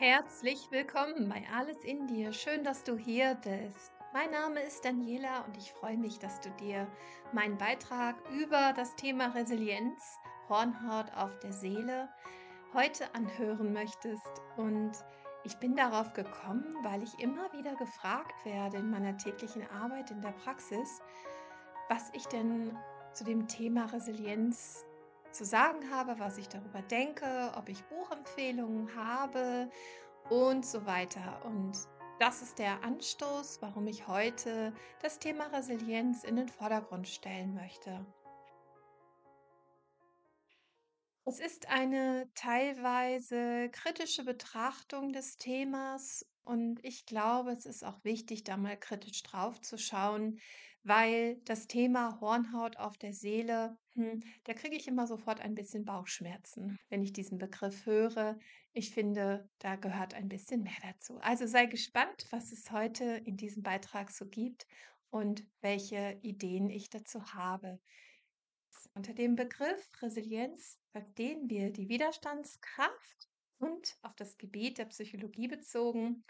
Herzlich willkommen bei Alles in Dir. Schön, dass du hier bist. Mein Name ist Daniela und ich freue mich, dass du dir meinen Beitrag über das Thema Resilienz, Hornhaut auf der Seele, heute anhören möchtest. Und ich bin darauf gekommen, weil ich immer wieder gefragt werde in meiner täglichen Arbeit in der Praxis, was ich denn zu dem Thema Resilienz zu sagen habe, was ich darüber denke, ob ich Buchempfehlungen habe und so weiter. Und das ist der Anstoß, warum ich heute das Thema Resilienz in den Vordergrund stellen möchte. Es ist eine teilweise kritische Betrachtung des Themas und ich glaube, es ist auch wichtig, da mal kritisch drauf zu schauen, weil das Thema Hornhaut auf der Seele, da kriege ich immer sofort ein bisschen Bauchschmerzen, wenn ich diesen Begriff höre. Ich finde, da gehört ein bisschen mehr dazu. Also sei gespannt, was es heute in diesem Beitrag so gibt und welche Ideen ich dazu habe. Unter dem Begriff Resilienz verstehen wir die Widerstandskraft und auf das Gebiet der Psychologie bezogen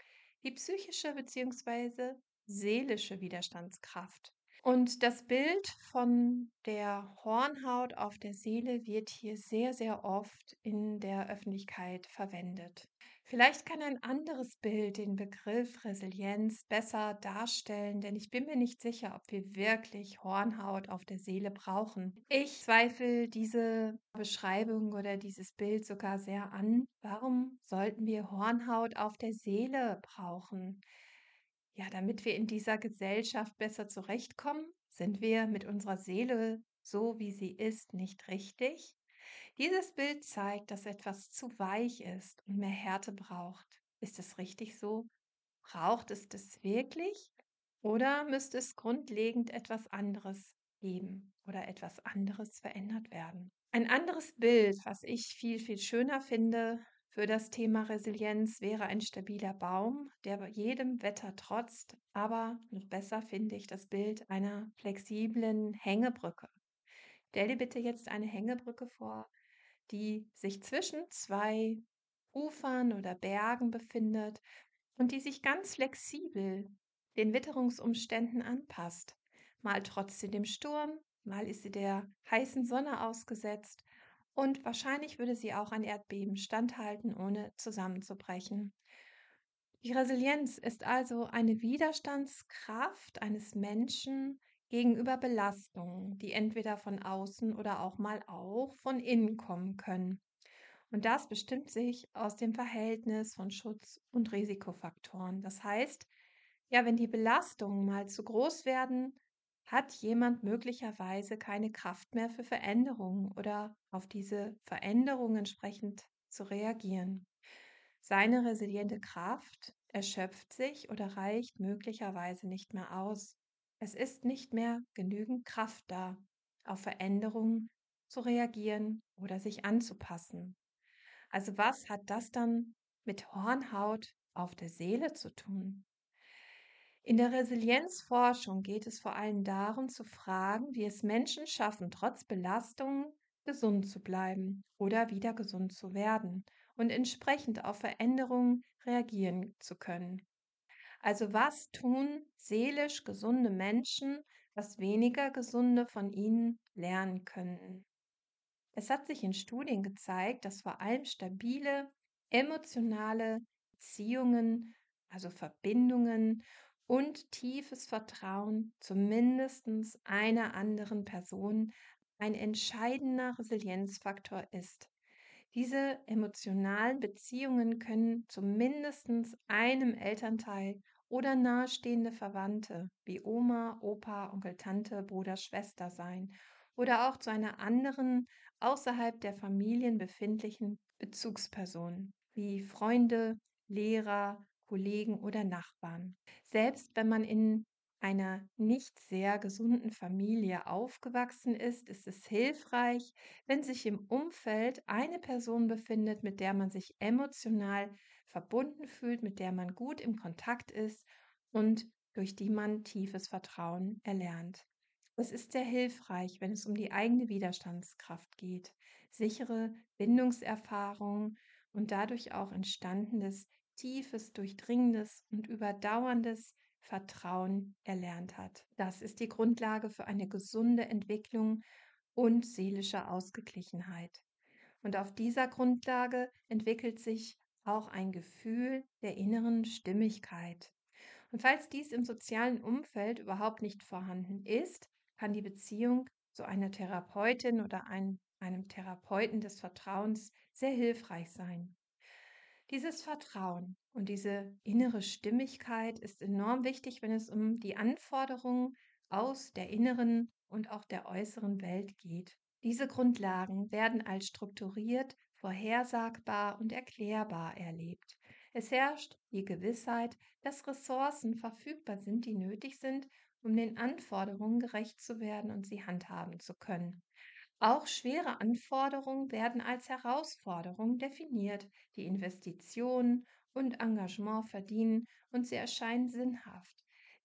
die psychische bzw. seelische Widerstandskraft. Und das Bild von der Hornhaut auf der Seele wird hier sehr, sehr oft in der Öffentlichkeit verwendet. Vielleicht kann ein anderes Bild den Begriff Resilienz besser darstellen, denn ich bin mir nicht sicher, ob wir wirklich Hornhaut auf der Seele brauchen. Ich zweifle diese Beschreibung oder dieses Bild sogar sehr an. Warum sollten wir Hornhaut auf der Seele brauchen? Ja, damit wir in dieser Gesellschaft besser zurechtkommen, sind wir mit unserer Seele, so wie sie ist, nicht richtig. Dieses Bild zeigt, dass etwas zu weich ist und mehr Härte braucht. Ist es richtig so? Braucht es das wirklich? Oder müsste es grundlegend etwas anderes geben oder etwas anderes verändert werden? Ein anderes Bild, was ich viel, viel schöner finde, für das Thema Resilienz wäre ein stabiler Baum, der bei jedem Wetter trotzt, aber noch besser finde ich das Bild einer flexiblen Hängebrücke. Stell dir bitte jetzt eine Hängebrücke vor, die sich zwischen zwei Ufern oder Bergen befindet und die sich ganz flexibel den Witterungsumständen anpasst. Mal trotzt sie dem Sturm, mal ist sie der heißen Sonne ausgesetzt. Und wahrscheinlich würde sie auch ein Erdbeben standhalten, ohne zusammenzubrechen. Die Resilienz ist also eine Widerstandskraft eines Menschen gegenüber Belastungen, die entweder von außen oder auch mal auch von innen kommen können. Und das bestimmt sich aus dem Verhältnis von Schutz- und Risikofaktoren. Das heißt, ja, wenn die Belastungen mal zu groß werden, hat jemand möglicherweise keine Kraft mehr für Veränderungen oder auf diese Veränderungen entsprechend zu reagieren. Seine resiliente Kraft erschöpft sich oder reicht möglicherweise nicht mehr aus. Es ist nicht mehr genügend Kraft da, auf Veränderungen zu reagieren oder sich anzupassen. Also was hat das dann mit Hornhaut auf der Seele zu tun? In der Resilienzforschung geht es vor allem darum zu fragen, wie es Menschen schaffen, trotz Belastungen gesund zu bleiben oder wieder gesund zu werden und entsprechend auf Veränderungen reagieren zu können. Also was tun seelisch gesunde Menschen, was weniger gesunde von ihnen lernen können? Es hat sich in Studien gezeigt, dass vor allem stabile, emotionale Beziehungen, also Verbindungen, und tiefes Vertrauen zu mindestens einer anderen Person ein entscheidender Resilienzfaktor ist. Diese emotionalen Beziehungen können zu mindestens einem Elternteil oder nahestehende Verwandte wie Oma, Opa, Onkel, Tante, Bruder, Schwester sein oder auch zu einer anderen außerhalb der Familien befindlichen Bezugsperson wie Freunde, Lehrer, Kollegen oder Nachbarn. Selbst wenn man in einer nicht sehr gesunden Familie aufgewachsen ist, ist es hilfreich, wenn sich im Umfeld eine Person befindet, mit der man sich emotional verbunden fühlt, mit der man gut im Kontakt ist und durch die man tiefes Vertrauen erlernt. Es ist sehr hilfreich, wenn es um die eigene Widerstandskraft geht, sichere Bindungserfahrungen und dadurch auch entstandenes tiefes, durchdringendes und überdauerndes Vertrauen erlernt hat. Das ist die Grundlage für eine gesunde Entwicklung und seelische Ausgeglichenheit. Und auf dieser Grundlage entwickelt sich auch ein Gefühl der inneren Stimmigkeit. Und falls dies im sozialen Umfeld überhaupt nicht vorhanden ist, kann die Beziehung zu einer Therapeutin oder einem Therapeuten des Vertrauens sehr hilfreich sein. Dieses Vertrauen und diese innere Stimmigkeit ist enorm wichtig, wenn es um die Anforderungen aus der inneren und auch der äußeren Welt geht. Diese Grundlagen werden als strukturiert, vorhersagbar und erklärbar erlebt. Es herrscht die Gewissheit, dass Ressourcen verfügbar sind, die nötig sind, um den Anforderungen gerecht zu werden und sie handhaben zu können. Auch schwere Anforderungen werden als Herausforderungen definiert, die Investitionen und Engagement verdienen und sie erscheinen sinnhaft.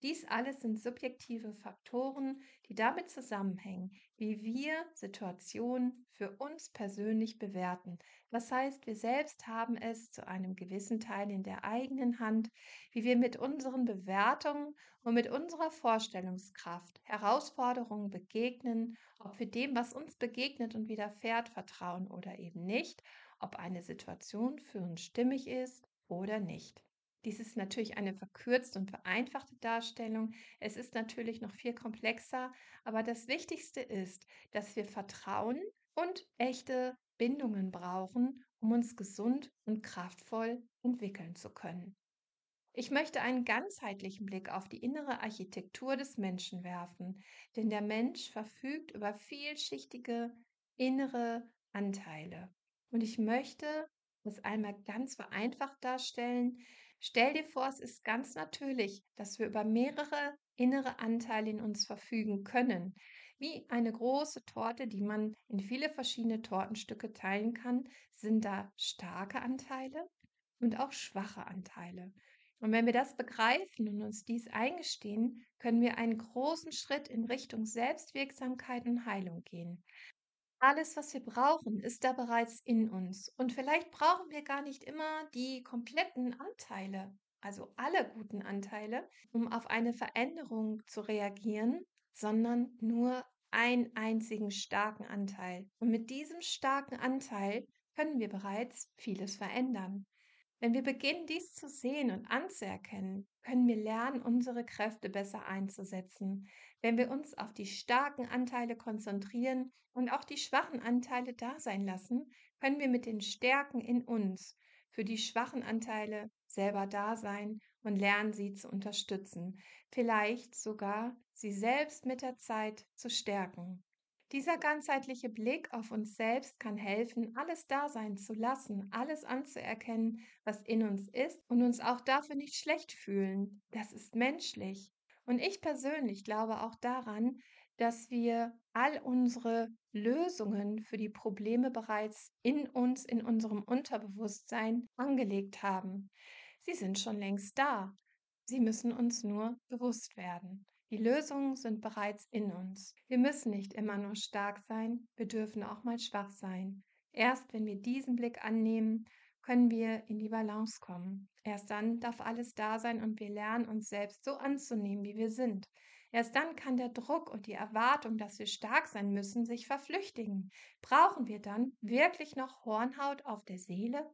Dies alles sind subjektive Faktoren, die damit zusammenhängen, wie wir Situationen für uns persönlich bewerten. Das heißt, wir selbst haben es zu einem gewissen Teil in der eigenen Hand, wie wir mit unseren Bewertungen und mit unserer Vorstellungskraft Herausforderungen begegnen, ob wir dem, was uns begegnet und widerfährt, vertrauen oder eben nicht, ob eine Situation für uns stimmig ist oder nicht. Dies ist natürlich eine verkürzte und vereinfachte Darstellung. Es ist natürlich noch viel komplexer, aber das Wichtigste ist, dass wir Vertrauen und echte Bindungen brauchen, um uns gesund und kraftvoll entwickeln zu können. Ich möchte einen ganzheitlichen Blick auf die innere Architektur des Menschen werfen, denn der Mensch verfügt über vielschichtige innere Anteile. Und ich möchte das einmal ganz vereinfacht darstellen. Stell dir vor, es ist ganz natürlich, dass wir über mehrere innere Anteile in uns verfügen können. Wie eine große Torte, die man in viele verschiedene Tortenstücke teilen kann, sind da starke Anteile und auch schwache Anteile. Und wenn wir das begreifen und uns dies eingestehen, können wir einen großen Schritt in Richtung Selbstwirksamkeit und Heilung gehen. Alles, was wir brauchen, ist da bereits in uns. Und vielleicht brauchen wir gar nicht immer die kompletten Anteile, also alle guten Anteile, um auf eine Veränderung zu reagieren, sondern nur einen einzigen starken Anteil. Und mit diesem starken Anteil können wir bereits vieles verändern. Wenn wir beginnen, dies zu sehen und anzuerkennen, können wir lernen, unsere Kräfte besser einzusetzen. Wenn wir uns auf die starken Anteile konzentrieren und auch die schwachen Anteile da sein lassen, können wir mit den Stärken in uns für die schwachen Anteile selber da sein und lernen, sie zu unterstützen, vielleicht sogar sie selbst mit der Zeit zu stärken. Dieser ganzheitliche Blick auf uns selbst kann helfen, alles da sein zu lassen, alles anzuerkennen, was in uns ist und uns auch dafür nicht schlecht fühlen. Das ist menschlich. Und ich persönlich glaube auch daran, dass wir all unsere Lösungen für die Probleme bereits in uns, in unserem Unterbewusstsein angelegt haben. Sie sind schon längst da. Sie müssen uns nur bewusst werden. Die Lösungen sind bereits in uns. Wir müssen nicht immer nur stark sein, wir dürfen auch mal schwach sein. Erst wenn wir diesen Blick annehmen, können wir in die Balance kommen. Erst dann darf alles da sein und wir lernen, uns selbst so anzunehmen, wie wir sind. Erst dann kann der Druck und die Erwartung, dass wir stark sein müssen, sich verflüchtigen. Brauchen wir dann wirklich noch Hornhaut auf der Seele?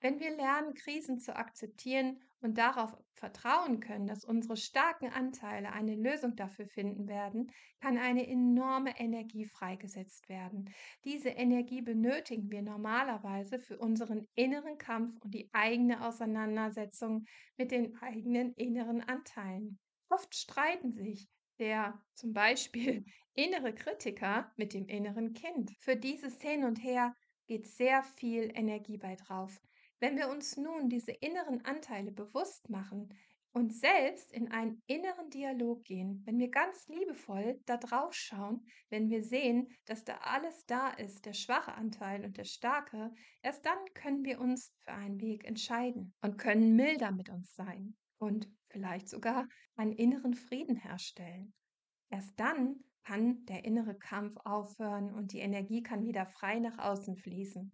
Wenn wir lernen, Krisen zu akzeptieren und darauf vertrauen können, dass unsere starken Anteile eine Lösung dafür finden werden, kann eine enorme Energie freigesetzt werden. Diese Energie benötigen wir normalerweise für unseren inneren Kampf und die eigene Auseinandersetzung mit den eigenen inneren Anteilen. Oft streiten sich der zum Beispiel innere Kritiker mit dem inneren Kind. Für dieses Hin und Her geht sehr viel Energie bei drauf. Wenn wir uns nun diese inneren Anteile bewusst machen und selbst in einen inneren Dialog gehen, wenn wir ganz liebevoll da drauf schauen, wenn wir sehen, dass da alles da ist, der schwache Anteil und der starke, erst dann können wir uns für einen Weg entscheiden und können milder mit uns sein und vielleicht sogar einen inneren Frieden herstellen. Erst dann kann der innere Kampf aufhören und die Energie kann wieder frei nach außen fließen.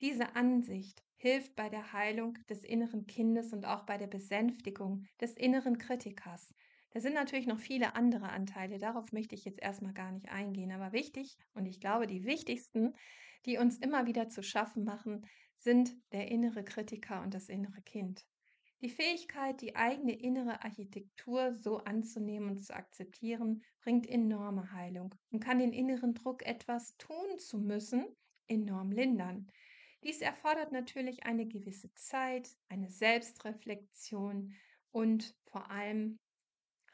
Diese Ansicht hilft bei der Heilung des inneren Kindes und auch bei der Besänftigung des inneren Kritikers. Da sind natürlich noch viele andere Anteile, darauf möchte ich jetzt erstmal gar nicht eingehen, aber wichtig und ich glaube die wichtigsten, die uns immer wieder zu schaffen machen, sind der innere Kritiker und das innere Kind. Die Fähigkeit, die eigene innere Architektur so anzunehmen und zu akzeptieren, bringt enorme Heilung und kann den inneren Druck, etwas tun zu müssen, enorm lindern. Dies erfordert natürlich eine gewisse Zeit, eine Selbstreflexion und vor allem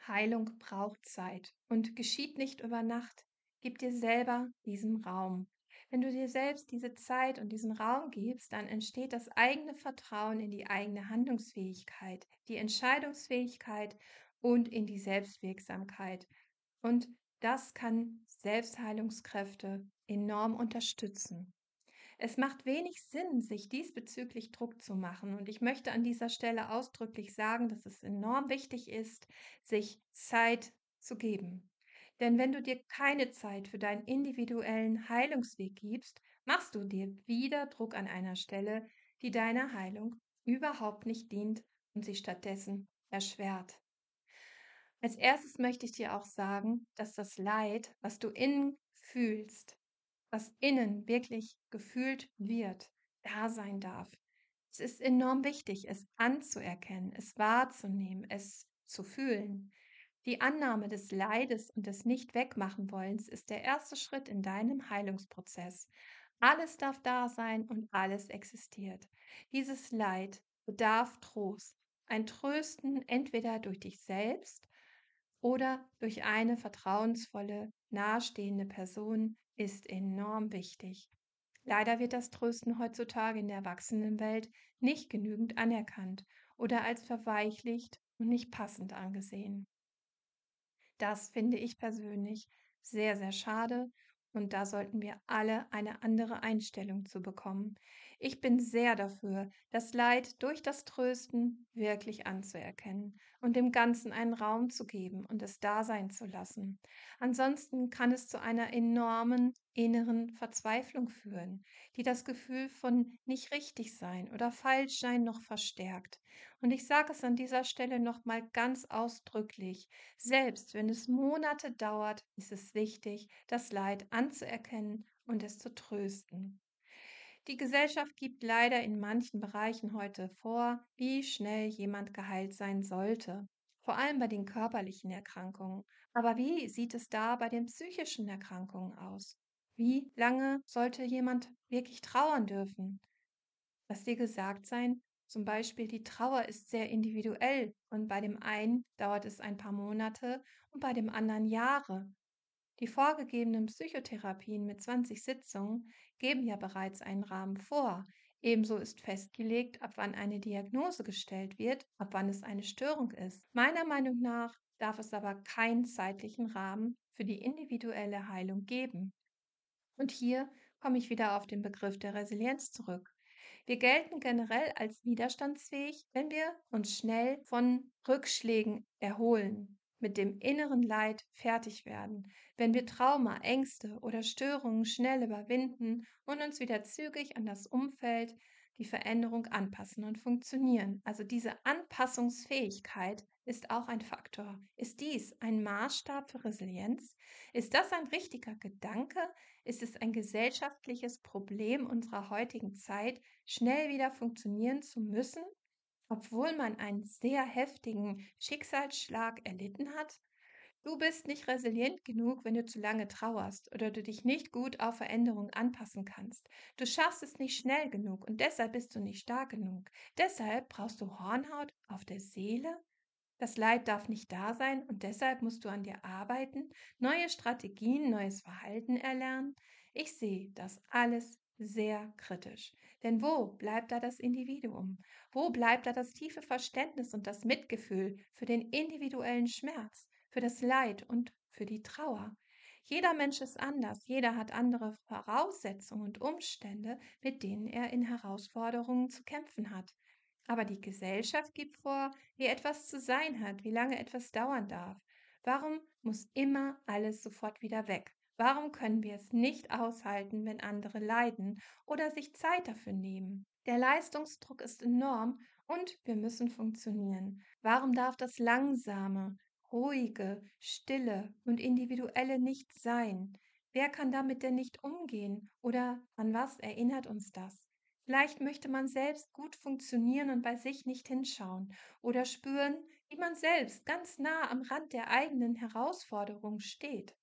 Heilung braucht Zeit und geschieht nicht über Nacht. Gib dir selber diesen Raum. Wenn du dir selbst diese Zeit und diesen Raum gibst, dann entsteht das eigene Vertrauen in die eigene Handlungsfähigkeit, die Entscheidungsfähigkeit und in die Selbstwirksamkeit. Und das kann Selbstheilungskräfte enorm unterstützen. Es macht wenig Sinn, sich diesbezüglich Druck zu machen und ich möchte an dieser Stelle ausdrücklich sagen, dass es enorm wichtig ist, sich Zeit zu geben. Denn wenn du dir keine Zeit für deinen individuellen Heilungsweg gibst, machst du dir wieder Druck an einer Stelle, die deiner Heilung überhaupt nicht dient und sie stattdessen erschwert. Als erstes möchte ich dir auch sagen, dass das Leid, was du innen fühlst, was innen wirklich gefühlt wird, da sein darf. Es ist enorm wichtig, es anzuerkennen, es wahrzunehmen, es zu fühlen. Die Annahme des Leides und des Nicht-Wegmachen-Wollens ist der erste Schritt in deinem Heilungsprozess. Alles darf da sein und alles existiert. Dieses Leid bedarf Trost. Ein Trösten entweder durch dich selbst oder durch eine vertrauensvolle, nahestehende Person ist enorm wichtig. Leider wird das Trösten heutzutage in der Erwachsenenwelt nicht genügend anerkannt oder als verweichlicht und nicht passend angesehen. Das finde ich persönlich sehr, sehr schade und da sollten wir alle eine andere Einstellung zu bekommen. Ich bin sehr dafür, das Leid durch das Trösten wirklich anzuerkennen und dem Ganzen einen Raum zu geben und es da sein zu lassen. Ansonsten kann es zu einer enormen inneren Verzweiflung führen, die das Gefühl von nicht richtig sein oder falsch sein noch verstärkt. Und ich sage es an dieser Stelle nochmal ganz ausdrücklich, selbst wenn es Monate dauert, ist es wichtig, das Leid anzuerkennen und es zu trösten. Die Gesellschaft gibt leider in manchen Bereichen heute vor, wie schnell jemand geheilt sein sollte, vor allem bei den körperlichen Erkrankungen. Aber wie sieht es da bei den psychischen Erkrankungen aus? Wie lange sollte jemand wirklich trauern dürfen? Lass dir gesagt sein, zum Beispiel die Trauer ist sehr individuell und bei dem einen dauert es ein paar Monate und bei dem anderen Jahre. Die vorgegebenen Psychotherapien mit 20 Sitzungen geben ja bereits einen Rahmen vor. Ebenso ist festgelegt, ab wann eine Diagnose gestellt wird, ab wann es eine Störung ist. Meiner Meinung nach darf es aber keinen zeitlichen Rahmen für die individuelle Heilung geben. Und hier komme ich wieder auf den Begriff der Resilienz zurück. Wir gelten generell als widerstandsfähig, wenn wir uns schnell von Rückschlägen erholen, mit dem inneren Leid fertig werden, wenn wir Trauma, Ängste oder Störungen schnell überwinden und uns wieder zügig an das Umfeld, die Veränderung anpassen und funktionieren. Also diese Anpassungsfähigkeit ist auch ein Faktor. Ist dies ein Maßstab für Resilienz? Ist das ein richtiger Gedanke? Ist es ein gesellschaftliches Problem unserer heutigen Zeit, schnell wieder funktionieren zu müssen? Obwohl man einen sehr heftigen Schicksalsschlag erlitten hat? Du bist nicht resilient genug, wenn du zu lange trauerst oder du dich nicht gut auf Veränderungen anpassen kannst. Du schaffst es nicht schnell genug und deshalb bist du nicht stark genug. Deshalb brauchst du Hornhaut auf der Seele. Das Leid darf nicht da sein und deshalb musst du an dir arbeiten, neue Strategien, neues Verhalten erlernen. Ich sehe das alles sehr kritisch. Denn wo bleibt da das Individuum? Wo bleibt da das tiefe Verständnis und das Mitgefühl für den individuellen Schmerz, für das Leid und für die Trauer? Jeder Mensch ist anders, jeder hat andere Voraussetzungen und Umstände, mit denen er in Herausforderungen zu kämpfen hat. Aber die Gesellschaft gibt vor, wie etwas zu sein hat, wie lange etwas dauern darf. Warum muss immer alles sofort wieder weg? Warum können wir es nicht aushalten, wenn andere leiden oder sich Zeit dafür nehmen? Der Leistungsdruck ist enorm und wir müssen funktionieren. Warum darf das Langsame, Ruhige, Stille und Individuelle nicht sein? Wer kann damit denn nicht umgehen oder an was erinnert uns das? Vielleicht möchte man selbst gut funktionieren und bei sich nicht hinschauen oder spüren, wie man selbst ganz nah am Rand der eigenen Herausforderung steht.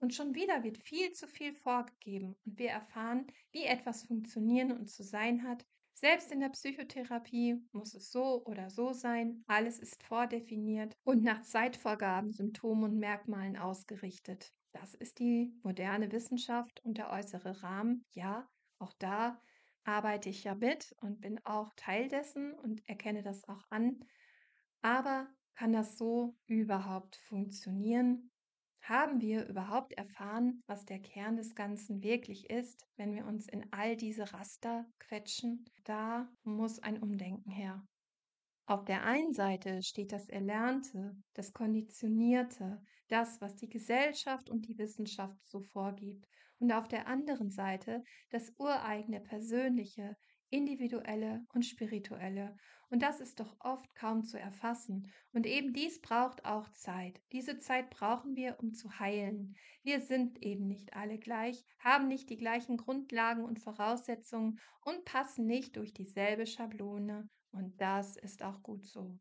Und schon wieder wird viel zu viel vorgegeben und wir erfahren, wie etwas funktionieren und zu sein hat. Selbst in der Psychotherapie muss es so oder so sein, alles ist vordefiniert und nach Zeitvorgaben, Symptomen und Merkmalen ausgerichtet. Das ist die moderne Wissenschaft und der äußere Rahmen. Ja, auch da arbeite ich ja mit und bin auch Teil dessen und erkenne das auch an. Aber kann das so überhaupt funktionieren? Haben wir überhaupt erfahren, was der Kern des Ganzen wirklich ist, wenn wir uns in all diese Raster quetschen? Da muss ein Umdenken her. Auf der einen Seite steht das Erlernte, das Konditionierte, das, was die Gesellschaft und die Wissenschaft so vorgibt. Und auf der anderen Seite das ureigene, Persönliche, Individuelle und Spirituelle. Und das ist doch oft kaum zu erfassen. Und eben dies braucht auch Zeit. Diese Zeit brauchen wir, um zu heilen. Wir sind eben nicht alle gleich, haben nicht die gleichen Grundlagen und Voraussetzungen und passen nicht durch dieselbe Schablone. Und das ist auch gut so.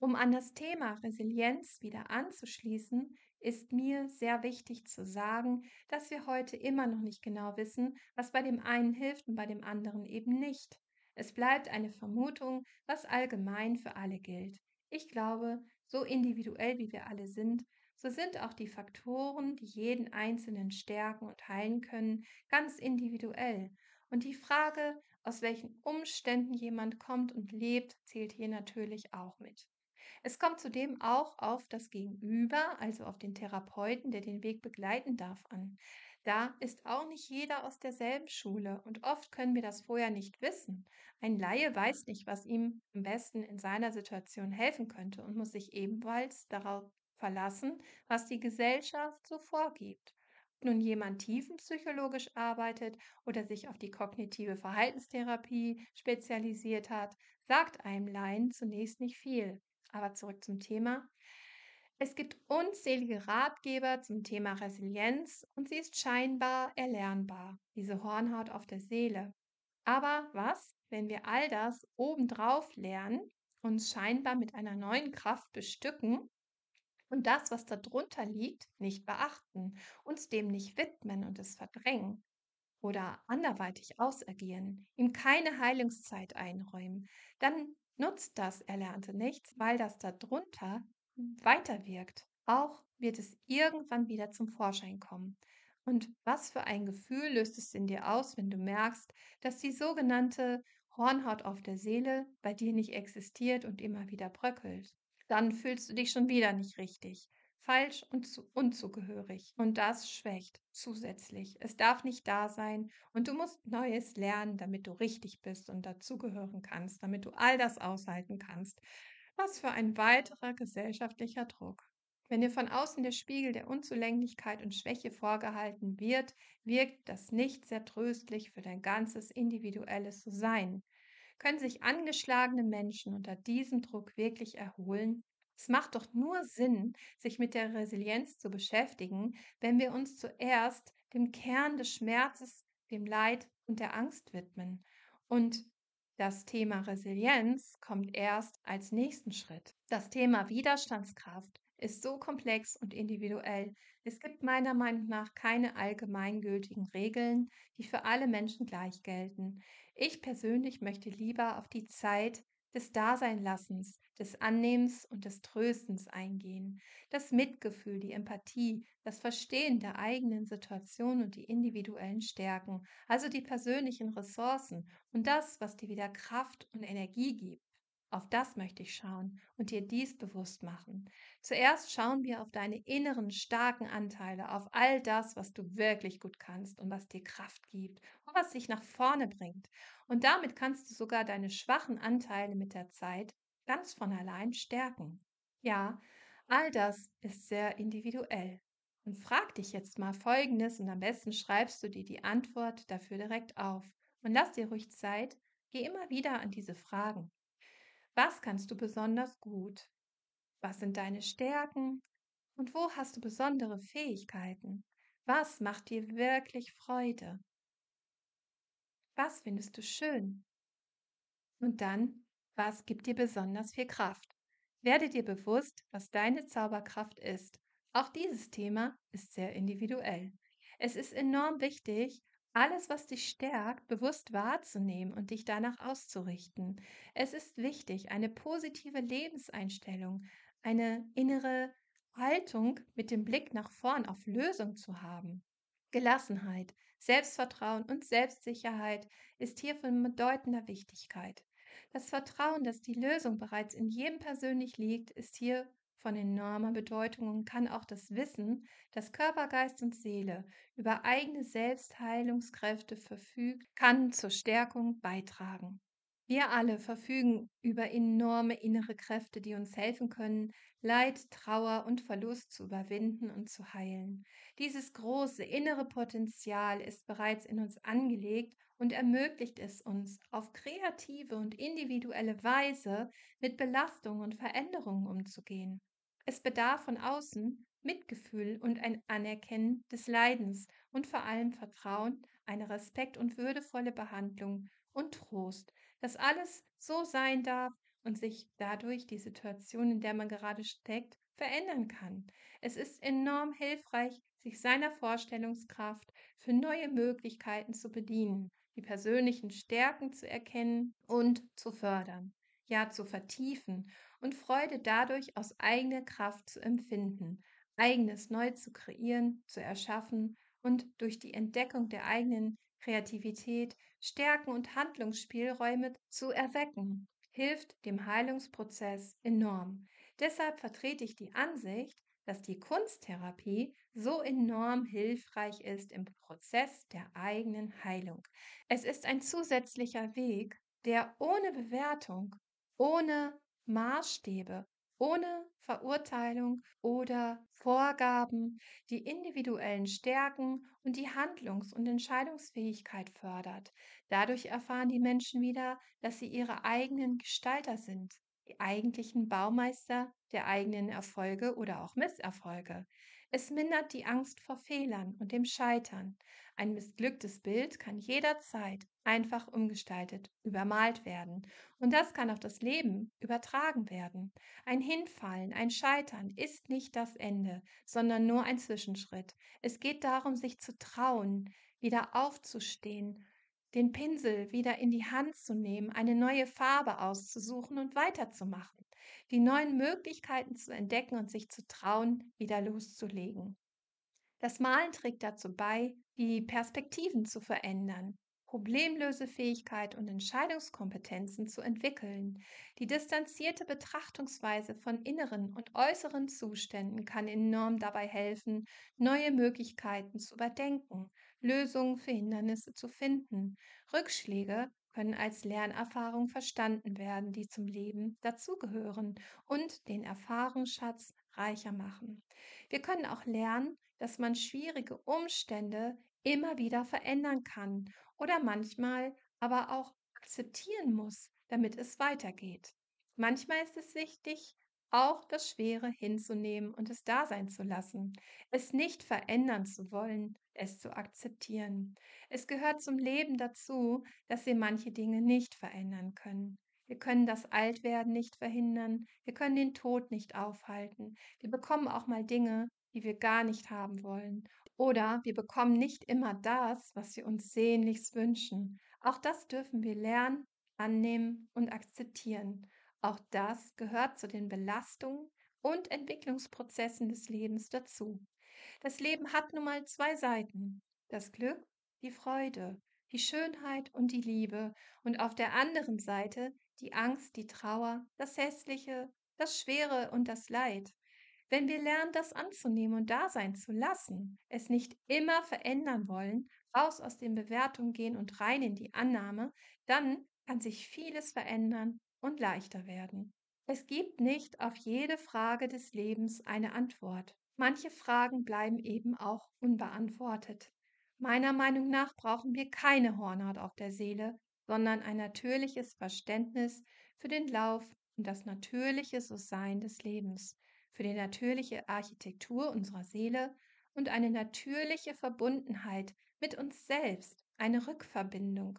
Um an das Thema Resilienz wieder anzuschließen, ist mir sehr wichtig zu sagen, dass wir heute immer noch nicht genau wissen, was bei dem einen hilft und bei dem anderen eben nicht. Es bleibt eine Vermutung, was allgemein für alle gilt. Ich glaube, so individuell wie wir alle sind, so sind auch die Faktoren, die jeden Einzelnen stärken und heilen können, ganz individuell. Und die Frage, aus welchen Umständen jemand kommt und lebt, zählt hier natürlich auch mit. Es kommt zudem auch auf das Gegenüber, also auf den Therapeuten, der den Weg begleiten darf, an. Da ist auch nicht jeder aus derselben Schule und oft können wir das vorher nicht wissen. Ein Laie weiß nicht, was ihm am besten in seiner Situation helfen könnte und muss sich ebenfalls darauf verlassen, was die Gesellschaft so vorgibt. Ob nun jemand tiefenpsychologisch arbeitet oder sich auf die kognitive Verhaltenstherapie spezialisiert hat, sagt einem Laien zunächst nicht viel. Aber zurück zum Thema. Es gibt unzählige Ratgeber zum Thema Resilienz und sie ist scheinbar erlernbar, diese Hornhaut auf der Seele. Aber was, wenn wir all das obendrauf lernen, uns scheinbar mit einer neuen Kraft bestücken? Und das, was darunter liegt, nicht beachten, uns dem nicht widmen und es verdrängen oder anderweitig ausagieren, ihm keine Heilungszeit einräumen, dann nutzt das Erlernte nichts, weil das darunter weiterwirkt. Auch wird es irgendwann wieder zum Vorschein kommen. Und was für ein Gefühl löst es in dir aus, wenn du merkst, dass die sogenannte Hornhaut auf der Seele bei dir nicht existiert und immer wieder bröckelt? Dann fühlst du dich schon wieder nicht richtig, falsch und unzugehörig. Und das schwächt zusätzlich. Es darf nicht da sein und du musst Neues lernen, damit du richtig bist und dazugehören kannst, damit du all das aushalten kannst. Was für ein weiterer gesellschaftlicher Druck. Wenn dir von außen der Spiegel der Unzulänglichkeit und Schwäche vorgehalten wird, wirkt das nicht sehr tröstlich für dein ganzes individuelles Sein. Können sich angeschlagene Menschen unter diesem Druck wirklich erholen? Es macht doch nur Sinn, sich mit der Resilienz zu beschäftigen, wenn wir uns zuerst dem Kern des Schmerzes, dem Leid und der Angst widmen. Und das Thema Resilienz kommt erst als nächsten Schritt. Das Thema Widerstandskraft ist so komplex und individuell. Es gibt meiner Meinung nach keine allgemeingültigen Regeln, die für alle Menschen gleich gelten. Ich persönlich möchte lieber auf die Zeit des Daseinlassens, des Annehmens und des Tröstens eingehen. Das Mitgefühl, die Empathie, das Verstehen der eigenen Situation und die individuellen Stärken, also die persönlichen Ressourcen und das, was dir wieder Kraft und Energie gibt. Auf das möchte ich schauen und dir dies bewusst machen. Zuerst schauen wir auf deine inneren starken Anteile, auf all das, was du wirklich gut kannst und was dir Kraft gibt und was dich nach vorne bringt. Und damit kannst du sogar deine schwachen Anteile mit der Zeit ganz von allein stärken. Ja, all das ist sehr individuell. Und frag dich jetzt mal Folgendes und am besten schreibst du dir die Antwort dafür direkt auf. Und lass dir ruhig Zeit, geh immer wieder an diese Fragen. Was kannst du besonders gut? Was sind deine Stärken? Und wo hast du besondere Fähigkeiten? Was macht dir wirklich Freude? Was findest du schön? Und dann, was gibt dir besonders viel Kraft? Werde dir bewusst, was deine Zauberkraft ist. Auch dieses Thema ist sehr individuell. Es ist enorm wichtig, alles, was dich stärkt, bewusst wahrzunehmen und dich danach auszurichten. Es ist wichtig, eine positive Lebenseinstellung, eine innere Haltung mit dem Blick nach vorn auf Lösung zu haben. Gelassenheit, Selbstvertrauen und Selbstsicherheit ist hier von bedeutender Wichtigkeit. Das Vertrauen, dass die Lösung bereits in jedem persönlich liegt, ist hier von enormer Bedeutung und kann auch das Wissen, dass Körper, Geist und Seele über eigene Selbstheilungskräfte verfügt, kann zur Stärkung beitragen. Wir alle verfügen über enorme innere Kräfte, die uns helfen können, Leid, Trauer und Verlust zu überwinden und zu heilen. Dieses große innere Potenzial ist bereits in uns angelegt und ermöglicht es uns, auf kreative und individuelle Weise mit Belastungen und Veränderungen umzugehen. Es bedarf von außen Mitgefühl und ein Anerkennen des Leidens und vor allem Vertrauen, eine respekt- und würdevolle Behandlung und Trost, dass alles so sein darf und sich dadurch die Situation, in der man gerade steckt, verändern kann. Es ist enorm hilfreich, sich seiner Vorstellungskraft für neue Möglichkeiten zu bedienen, die persönlichen Stärken zu erkennen und zu fördern, ja zu vertiefen und Freude dadurch aus eigener Kraft zu empfinden, eigenes neu zu kreieren, zu erschaffen und durch die Entdeckung der eigenen Kreativität, Stärken und Handlungsspielräume zu erwecken, hilft dem Heilungsprozess enorm. Deshalb vertrete ich die Ansicht, dass die Kunsttherapie so enorm hilfreich ist im Prozess der eigenen Heilung. Es ist ein zusätzlicher Weg, der ohne Bewertung, ohne Maßstäbe, ohne Verurteilung oder Vorgaben die individuellen Stärken und die Handlungs- und Entscheidungsfähigkeit fördert. Dadurch erfahren die Menschen wieder, dass sie ihre eigenen Gestalter sind, die eigentlichen Baumeister der eigenen Erfolge oder auch Misserfolge. Es mindert die Angst vor Fehlern und dem Scheitern. Ein missglücktes Bild kann jederzeit einfach umgestaltet, übermalt werden. Und das kann auf das Leben übertragen werden. Ein Hinfallen, ein Scheitern ist nicht das Ende, sondern nur ein Zwischenschritt. Es geht darum, sich zu trauen, wieder aufzustehen, den Pinsel wieder in die Hand zu nehmen, eine neue Farbe auszusuchen und weiterzumachen, die neuen Möglichkeiten zu entdecken und sich zu trauen, wieder loszulegen. Das Malen trägt dazu bei, die Perspektiven zu verändern, Problemlösefähigkeit und Entscheidungskompetenzen zu entwickeln. Die distanzierte Betrachtungsweise von inneren und äußeren Zuständen kann enorm dabei helfen, neue Möglichkeiten zu überdenken, Lösungen für Hindernisse zu finden. Rückschläge können als Lernerfahrung verstanden werden, die zum Leben dazugehören und den Erfahrungsschatz reicher machen. Wir können auch lernen, dass man schwierige Umstände immer wieder verändern kann oder manchmal aber auch akzeptieren muss, damit es weitergeht. Manchmal ist es wichtig, auch das Schwere hinzunehmen und es da sein zu lassen, es nicht verändern zu wollen, es zu akzeptieren. Es gehört zum Leben dazu, dass wir manche Dinge nicht verändern können. Wir können das Altwerden nicht verhindern, wir können den Tod nicht aufhalten, wir bekommen auch mal Dinge, die wir gar nicht haben wollen. Oder wir bekommen nicht immer das, was wir uns sehnlichst wünschen. Auch das dürfen wir lernen, annehmen und akzeptieren. Auch das gehört zu den Belastungen und Entwicklungsprozessen des Lebens dazu. Das Leben hat nun mal zwei Seiten. Das Glück, die Freude, die Schönheit und die Liebe. Und auf der anderen Seite die Angst, die Trauer, das Hässliche, das Schwere und das Leid. Wenn wir lernen, das anzunehmen und da sein zu lassen, es nicht immer verändern wollen, raus aus den Bewertungen gehen und rein in die Annahme, dann kann sich vieles verändern und leichter werden. Es gibt nicht auf jede Frage des Lebens eine Antwort. Manche Fragen bleiben eben auch unbeantwortet. Meiner Meinung nach brauchen wir keine Hornhaut auf der Seele, sondern ein natürliches Verständnis für den Lauf und das natürliche So-Sein des Lebens, für die natürliche Architektur unserer Seele und eine natürliche Verbundenheit mit uns selbst, eine Rückverbindung,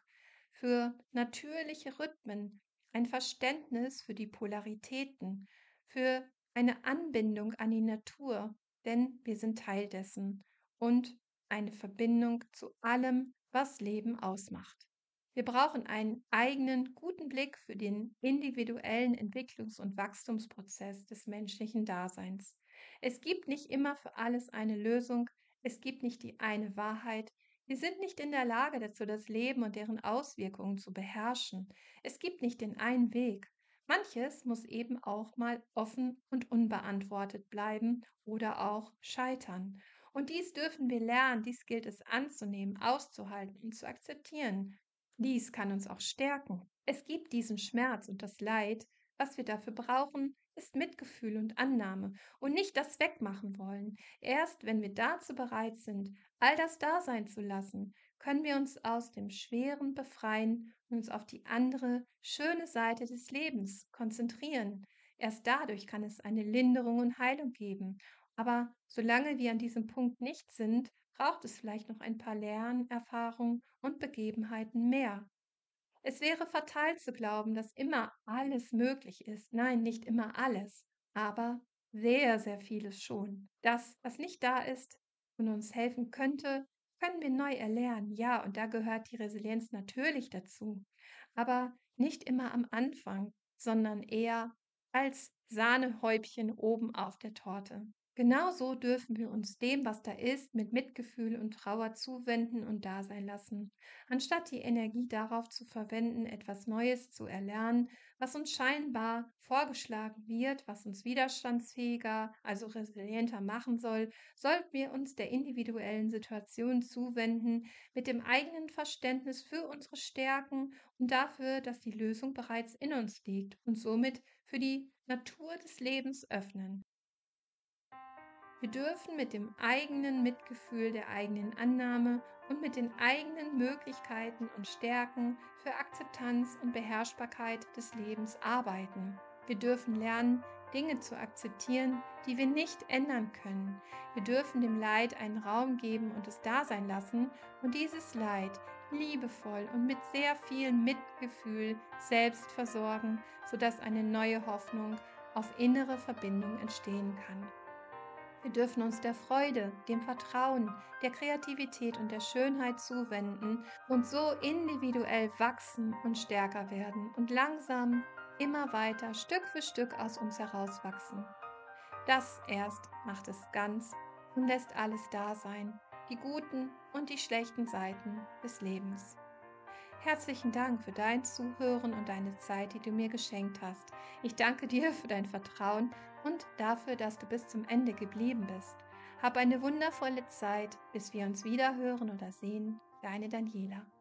für natürliche Rhythmen, ein Verständnis für die Polaritäten, für eine Anbindung an die Natur, denn wir sind Teil dessen und eine Verbindung zu allem, was Leben ausmacht. Wir brauchen einen eigenen, guten Blick für den individuellen Entwicklungs- und Wachstumsprozess des menschlichen Daseins. Es gibt nicht immer für alles eine Lösung, es gibt nicht die eine Wahrheit. Wir sind nicht in der Lage dazu, das Leben und deren Auswirkungen zu beherrschen. Es gibt nicht den einen Weg. Manches muss eben auch mal offen und unbeantwortet bleiben oder auch scheitern. Und dies dürfen wir lernen, dies gilt es anzunehmen, auszuhalten und zu akzeptieren. Dies kann uns auch stärken. Es gibt diesen Schmerz und das Leid. Was wir dafür brauchen, ist Mitgefühl und Annahme und nicht das Wegmachen wollen. Erst wenn wir dazu bereit sind, all das da sein zu lassen, können wir uns aus dem Schweren befreien und uns auf die andere, schöne Seite des Lebens konzentrieren. Erst dadurch kann es eine Linderung und Heilung geben. Aber solange wir an diesem Punkt nicht sind, braucht es vielleicht noch ein paar Lernerfahrungen und Begebenheiten mehr. Es wäre fatal zu glauben, dass immer alles möglich ist. Nein, nicht immer alles, aber sehr, sehr vieles schon. Das, was nicht da ist und uns helfen könnte, können wir neu erlernen. Ja, und da gehört die Resilienz natürlich dazu, aber nicht immer am Anfang, sondern eher als Sahnehäubchen oben auf der Torte. Genauso dürfen wir uns dem, was da ist, mit Mitgefühl und Trauer zuwenden und da sein lassen, anstatt die Energie darauf zu verwenden, etwas Neues zu erlernen, was uns scheinbar vorgeschlagen wird, was uns widerstandsfähiger, also resilienter machen soll, sollten wir uns der individuellen Situation zuwenden, mit dem eigenen Verständnis für unsere Stärken und dafür, dass die Lösung bereits in uns liegt und somit für die Natur des Lebens öffnen. Wir dürfen mit dem eigenen Mitgefühl, der eigenen Annahme und mit den eigenen Möglichkeiten und Stärken für Akzeptanz und Beherrschbarkeit des Lebens arbeiten. Wir dürfen lernen, Dinge zu akzeptieren, die wir nicht ändern können. Wir dürfen dem Leid einen Raum geben und es da sein lassen und dieses Leid liebevoll und mit sehr viel Mitgefühl selbst versorgen, sodass eine neue Hoffnung auf innere Verbindung entstehen kann. Wir dürfen uns der Freude, dem Vertrauen, der Kreativität und der Schönheit zuwenden und so individuell wachsen und stärker werden und langsam immer weiter Stück für Stück aus uns herauswachsen. Das erst macht es ganz und lässt alles da sein, die guten und die schlechten Seiten des Lebens. Herzlichen Dank für dein Zuhören und deine Zeit, die du mir geschenkt hast. Ich danke dir für dein Vertrauen und dafür, dass du bis zum Ende geblieben bist. Hab eine wundervolle Zeit, bis wir uns wieder hören oder sehen. Deine Daniela.